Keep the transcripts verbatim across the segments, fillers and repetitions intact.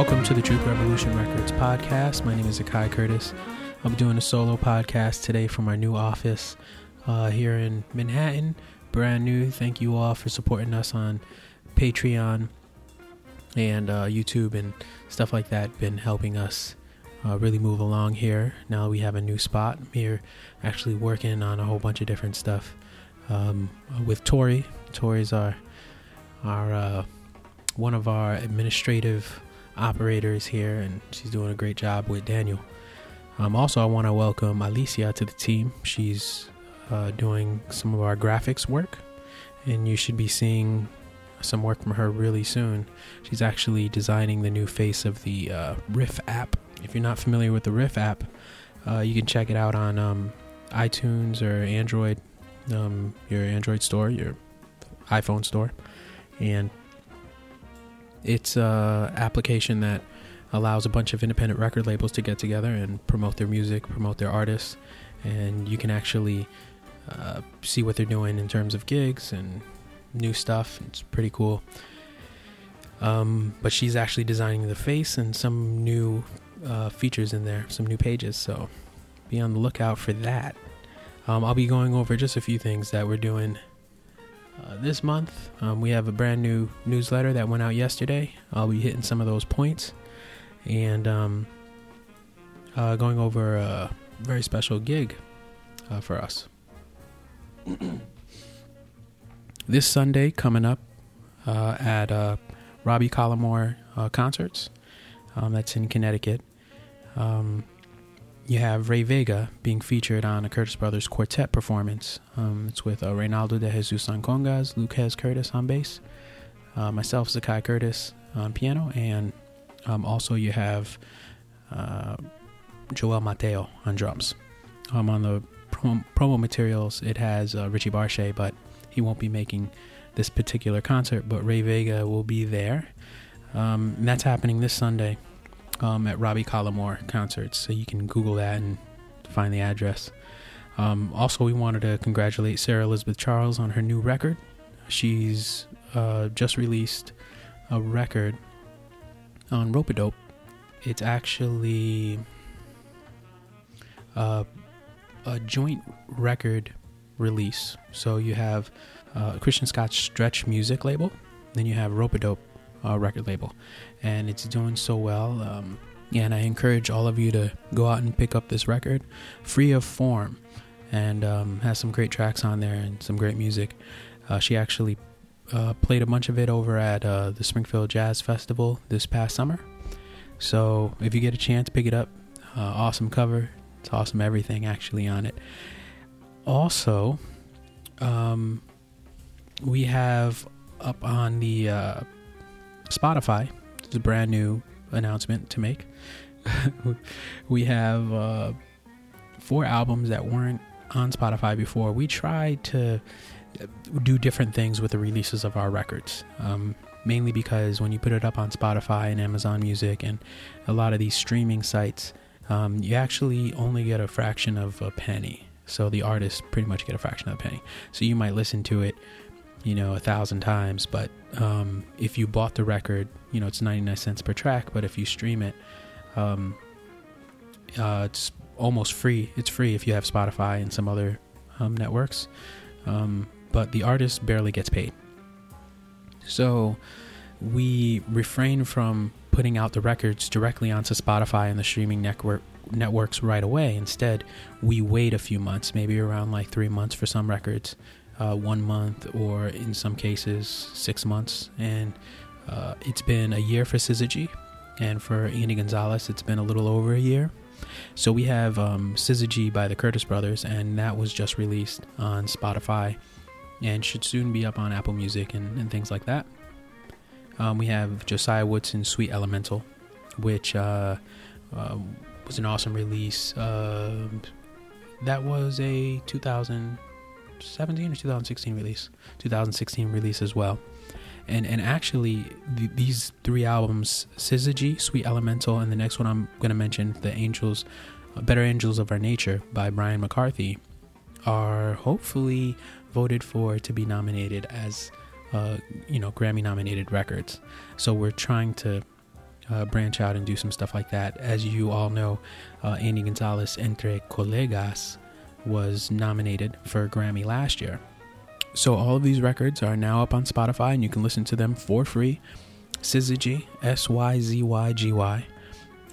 Welcome to the Truth Revolution Records podcast. My name is Akai Curtis. I'm doing a solo podcast today from our new office uh, here in Manhattan. Brand new. Thank you all for supporting us on Patreon and uh, YouTube and stuff like that. Been helping us uh, really move along here. Now we have a new spot. I'm here actually working on a whole bunch of different stuff um, with Tori. Tori's our, our uh, one of our administrative operators here, and she's doing a great job with Daniel. Um, also, I want to welcome Alicia to the team. She's uh, doing some of our graphics work, and you should be seeing some work from her really soon. She's actually designing the new face of the uh, Riff app. If you're not familiar with the Riff app, uh, you can check it out on um, iTunes or Android, um, your Android store, your iPhone store. And it's an application that allows a bunch of independent record labels to get together and promote their music, promote their artists, and you can actually uh, see what they're doing in terms of gigs and new stuff. It's pretty cool. Um, but she's actually designing the face and some new uh, features in there, some new pages, so be on the lookout for that. Um, I'll be going over just a few things that we're doing Uh, this month. Um, we have a brand new newsletter that went out yesterday. I'll be hitting some of those points and um, uh, going over a very special gig uh, for us. This Sunday coming up uh, at uh, Robby Collomore uh, Concerts. Um, that's in Connecticut. Um, you have Ray Vega being featured on a Curtis Brothers Quartet performance. Um, it's with uh, Reynaldo de Jesus on congas, Lucas Curtis on bass, uh, myself, Zakai Curtis on piano, and um, also you have uh, Joel Mateo on drums. Um, on the prom- promo materials, it has uh, Richie Barshe, but he won't be making this particular concert, but Ray Vega will be there. Um, and that's happening this Sunday. Um, at Robby Collomore Concerts, so you can Google that and find the address. Um, also, we wanted to congratulate Sarah Elizabeth Charles on her new record. She's uh, just released a record on Ropeadope. It's actually uh, a joint record release. So you have uh, Christian Scott's Stretch Music label, then you have Ropeadope Uh, record label, and it's doing so well. Um, and I encourage all of you to go out and pick up this record, free of form, and um, has some great tracks on there and some great music. Uh, she actually uh, played a bunch of it over at uh, the Springfield Jazz Festival this past summer. So if you get a chance, pick it up. Uh, awesome cover. It's awesome everything actually on it. Also, um, we have up on the uh, Spotify, it's a brand new announcement to make. We have uh, four albums that weren't on Spotify before. We tried to do different things with the releases of our records, um, mainly because when you put it up on Spotify and Amazon Music and a lot of these streaming sites, um, you actually only get a fraction of a penny. So the artists pretty much get a fraction of a penny. So you might listen to it, you know, a thousand times, but um, if you bought the record, you know, it's ninety-nine cents per track, but if you stream it, um, uh, it's almost free. It's free if you have Spotify and some other um, networks, um, but the artist barely gets paid. So we refrain from putting out the records directly onto Spotify and the streaming network networks right away. Instead, we wait a few months, maybe around like three months for some records, Uh, one month, or in some cases, six months. And uh, it's been a year for Syzygy, and for Andy Gonzalez, it's been a little over a year. So we have um, Syzygy by the Curtis Brothers, and that was just released on Spotify and should soon be up on Apple Music and, and things like that. Um, we have Josiah Woodson's Sweet Elemental, which uh, uh, was an awesome release. Uh, that was a two thousand seventeen or two thousand sixteen release, two thousand sixteen release as well, and and actually th- these three albums, Syzygy, Sweet Elemental, and the next one I'm going to mention, The Angels, uh, Better Angels of Our Nature by Brian McCarthy, are hopefully voted for to be nominated as uh, you know Grammy nominated records. So we're trying to uh, branch out and do some stuff like that. As you all know, uh, Andy Gonzalez, Entre Colegas, was nominated for a Grammy last year. So all of these records are now up on Spotify, and you can listen to them for free. Syzygy, S Y Z Y G Y,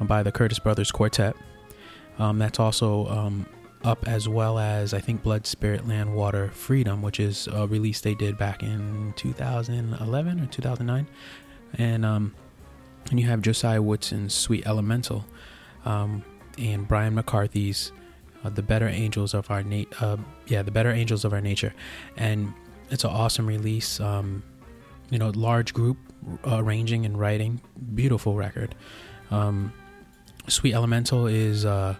by the Curtis Brothers Quartet. Um, that's also um, up, as well as, I think, Blood Spirit Land Water Freedom, which is a release they did back in two thousand eleven or two thousand nine. And um, and you have Josiah Woodson's Sweet Elemental, um, and Brian McCarthy's Uh, the better angels of our na- uh, yeah the better angels of our nature, and it's an awesome release. Um you know large group uh, arranging and writing, beautiful record. um Sweet Elemental is uh,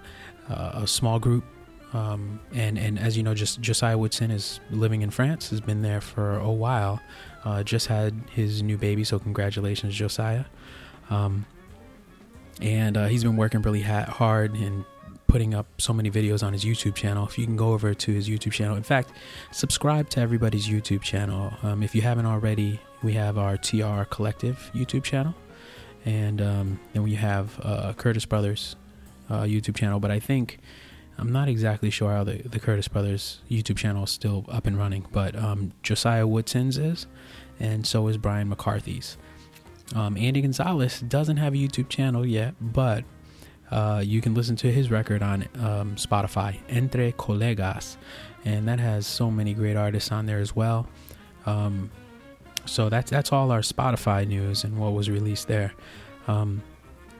uh a small group, um and and as you know, just Josiah Woodson is living in France, has been there for a while, uh just had his new baby, so congratulations, Josiah. Um and uh, he's been working really ha- hard and putting up so many videos on his YouTube channel. If you can go over to his YouTube channel, in fact, subscribe to everybody's YouTube channel. Um, if you haven't already, we have our T R R Collective YouTube channel, and um, then we have uh, Curtis Brothers uh, YouTube channel. But I think, I'm not exactly sure how the, the Curtis Brothers YouTube channel is still up and running, but um, Josiah Woodson's is, and so is Brian McCarthy's. Um, Andy Gonzalez doesn't have a YouTube channel yet, but Uh, you can listen to his record on um, Spotify, Entre Colegas, and that has so many great artists on there as well. Um, so that's that's all our Spotify news and what was released there. Um,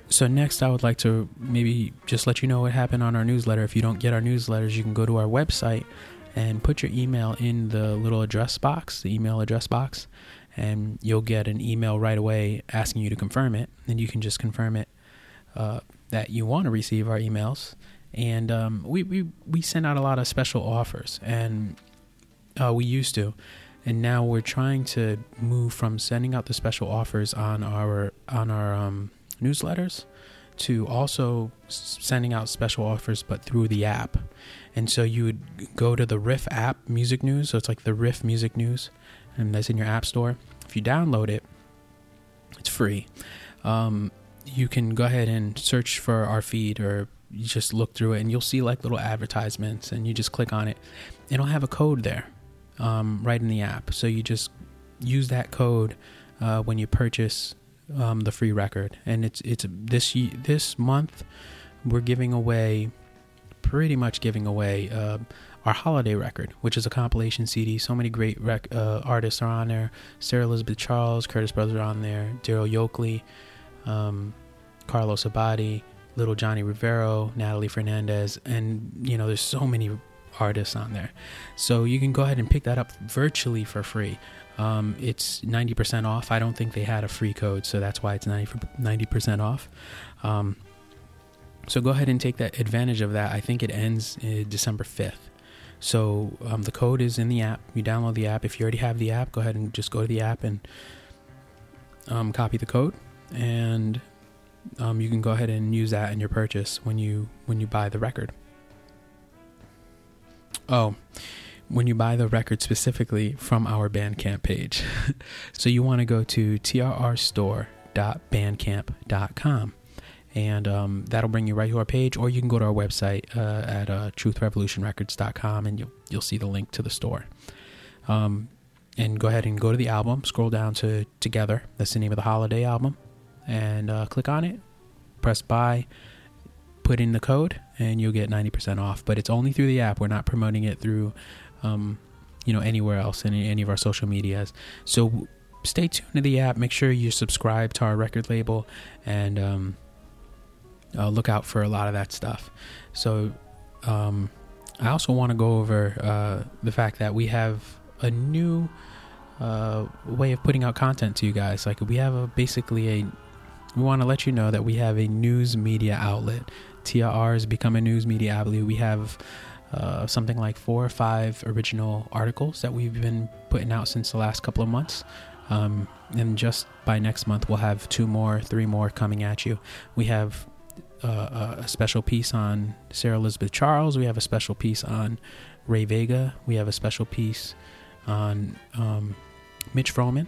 so next, I would like to maybe just let you know what happened on our newsletter. If you don't get our newsletters, you can go to our website and put your email in the little address box, the email address box, and you'll get an email right away asking you to confirm it, and you can just confirm it Uh, that you want to receive our emails. And um, we, we, we send out a lot of special offers, and uh, we used to, and now we're trying to move from sending out the special offers on our on our um, newsletters to also sending out special offers, but through the app. And so you would go to the Riff app, music news, so it's like the Riff music news, and that's in your app store. If you download it, it's free. Um, you can go ahead and search for our feed, or you just look through it and you'll see like little advertisements, and you just click on it. It'll have a code there, um, right in the app. So you just use that code, uh, when you purchase, um, the free record. And it's, it's this, this month we're giving away, pretty much giving away, uh, our holiday record, which is a compilation C D. So many great rec- uh, artists are on there. Sarah Elizabeth Charles, Curtis Brothers are on there. Daryl Yoakley, um, Carlos Abadi, Little Johnny Rivero, Natalie Fernandez, and you know there's so many artists on there. So you can go ahead and pick that up virtually for free. Um, it's ninety percent off. I don't think they had a free code, so that's why it's ninety percent off. Um, so go ahead and take that advantage of that. I think it ends uh, December fifth. So um, the code is in the app. You download the app. If you already have the app, go ahead and just go to the app and um, copy the code. And um, you can go ahead and use that in your purchase when you when you buy the record. Oh, when you buy the record specifically from our Bandcamp page. So you want to go to T R R store dot bandcamp dot com, and um, that'll bring you right to our page, or you can go to our website uh, at uh, truth revolution records dot com, and you'll you'll see the link to the store. Um, and go ahead and go to the album, scroll down to Together, that's the name of the holiday album, and uh, click on it, press buy, put in the code, and you'll get ninety percent off. But it's only through the app. We're not promoting it through um, you know anywhere else, in any of our social medias. So stay tuned to the app, make sure you subscribe to our record label, and um, uh, look out for a lot of that stuff. So um, I also want to go over uh, the fact that we have a new uh, way of putting out content to you guys. Like we have a, basically a, we want to let you know that we have a news media outlet. T R R has become a news media outlet. We have uh, something like four or five original articles that we've been putting out since the last couple of months. Um, and just by next month, we'll have two more, three more coming at you. We have uh, a special piece on Sarah Elizabeth Charles. We have a special piece on Ray Vega. We have a special piece on um, Mitch Froman.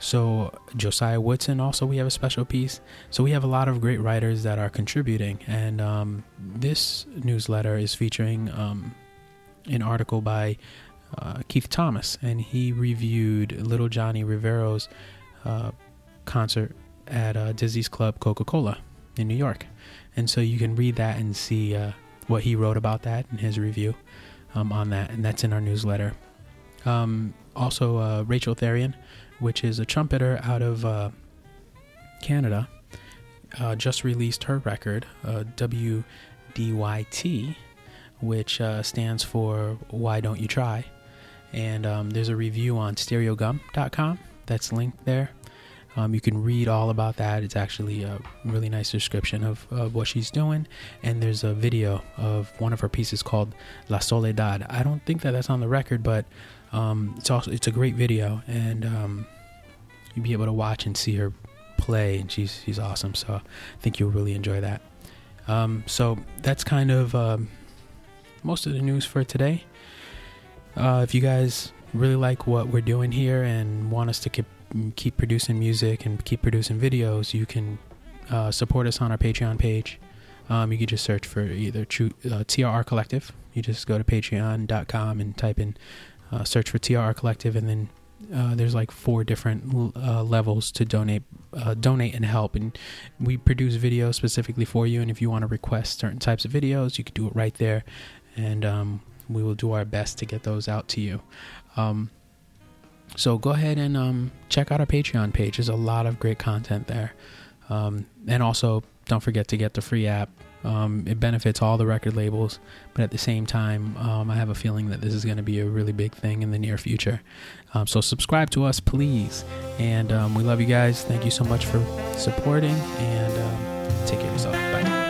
So Josiah Woodson, also we have a special piece. So we have a lot of great writers that are contributing. And um, this newsletter is featuring um, an article by uh, Keith Thomas. And he reviewed Little Johnny Rivero's uh, concert at uh, Disney's Club Coca-Cola in New York. And so you can read that and see uh, what he wrote about that in his review um, on that. And that's in our newsletter. Um, also, uh, Rachel Therian, which is a trumpeter out of uh, Canada, uh, just released her record, uh, W D Y T, which uh, stands for Why Don't You Try? And um, there's a review on stereo gum dot com that's linked there. Um, you can read all about that. It's actually a really nice description of, of what she's doing. And there's a video of one of her pieces called La Soledad. I don't think that that's on the record, but um, it's also it's a great video. And um, you'll be able to watch and see her play. And she's, she's awesome. So I think you'll really enjoy that. Um, so that's kind of um, most of the news for today. Uh, if you guys really like what we're doing here and want us to keep keep producing music and keep producing videos, you can uh, support us on our Patreon page. Um, you can just search for either true, uh, T R R Collective. You just go to patreon dot com and type in uh, search for T R R Collective, and then uh, there's like four different uh, levels to donate uh, donate and help. And we produce videos specifically for you, and if you want to request certain types of videos, you can do it right there, and um, we will do our best to get those out to you. Um So go ahead and um, check out our Patreon page. There's a lot of great content there. Um, and also, don't forget to get the free app. Um, it benefits all the record labels. But at the same time, um, I have a feeling that this is going to be a really big thing in the near future. Um, so subscribe to us, please. And um, we love you guys. Thank you so much for supporting. And um, take care of yourself. Bye.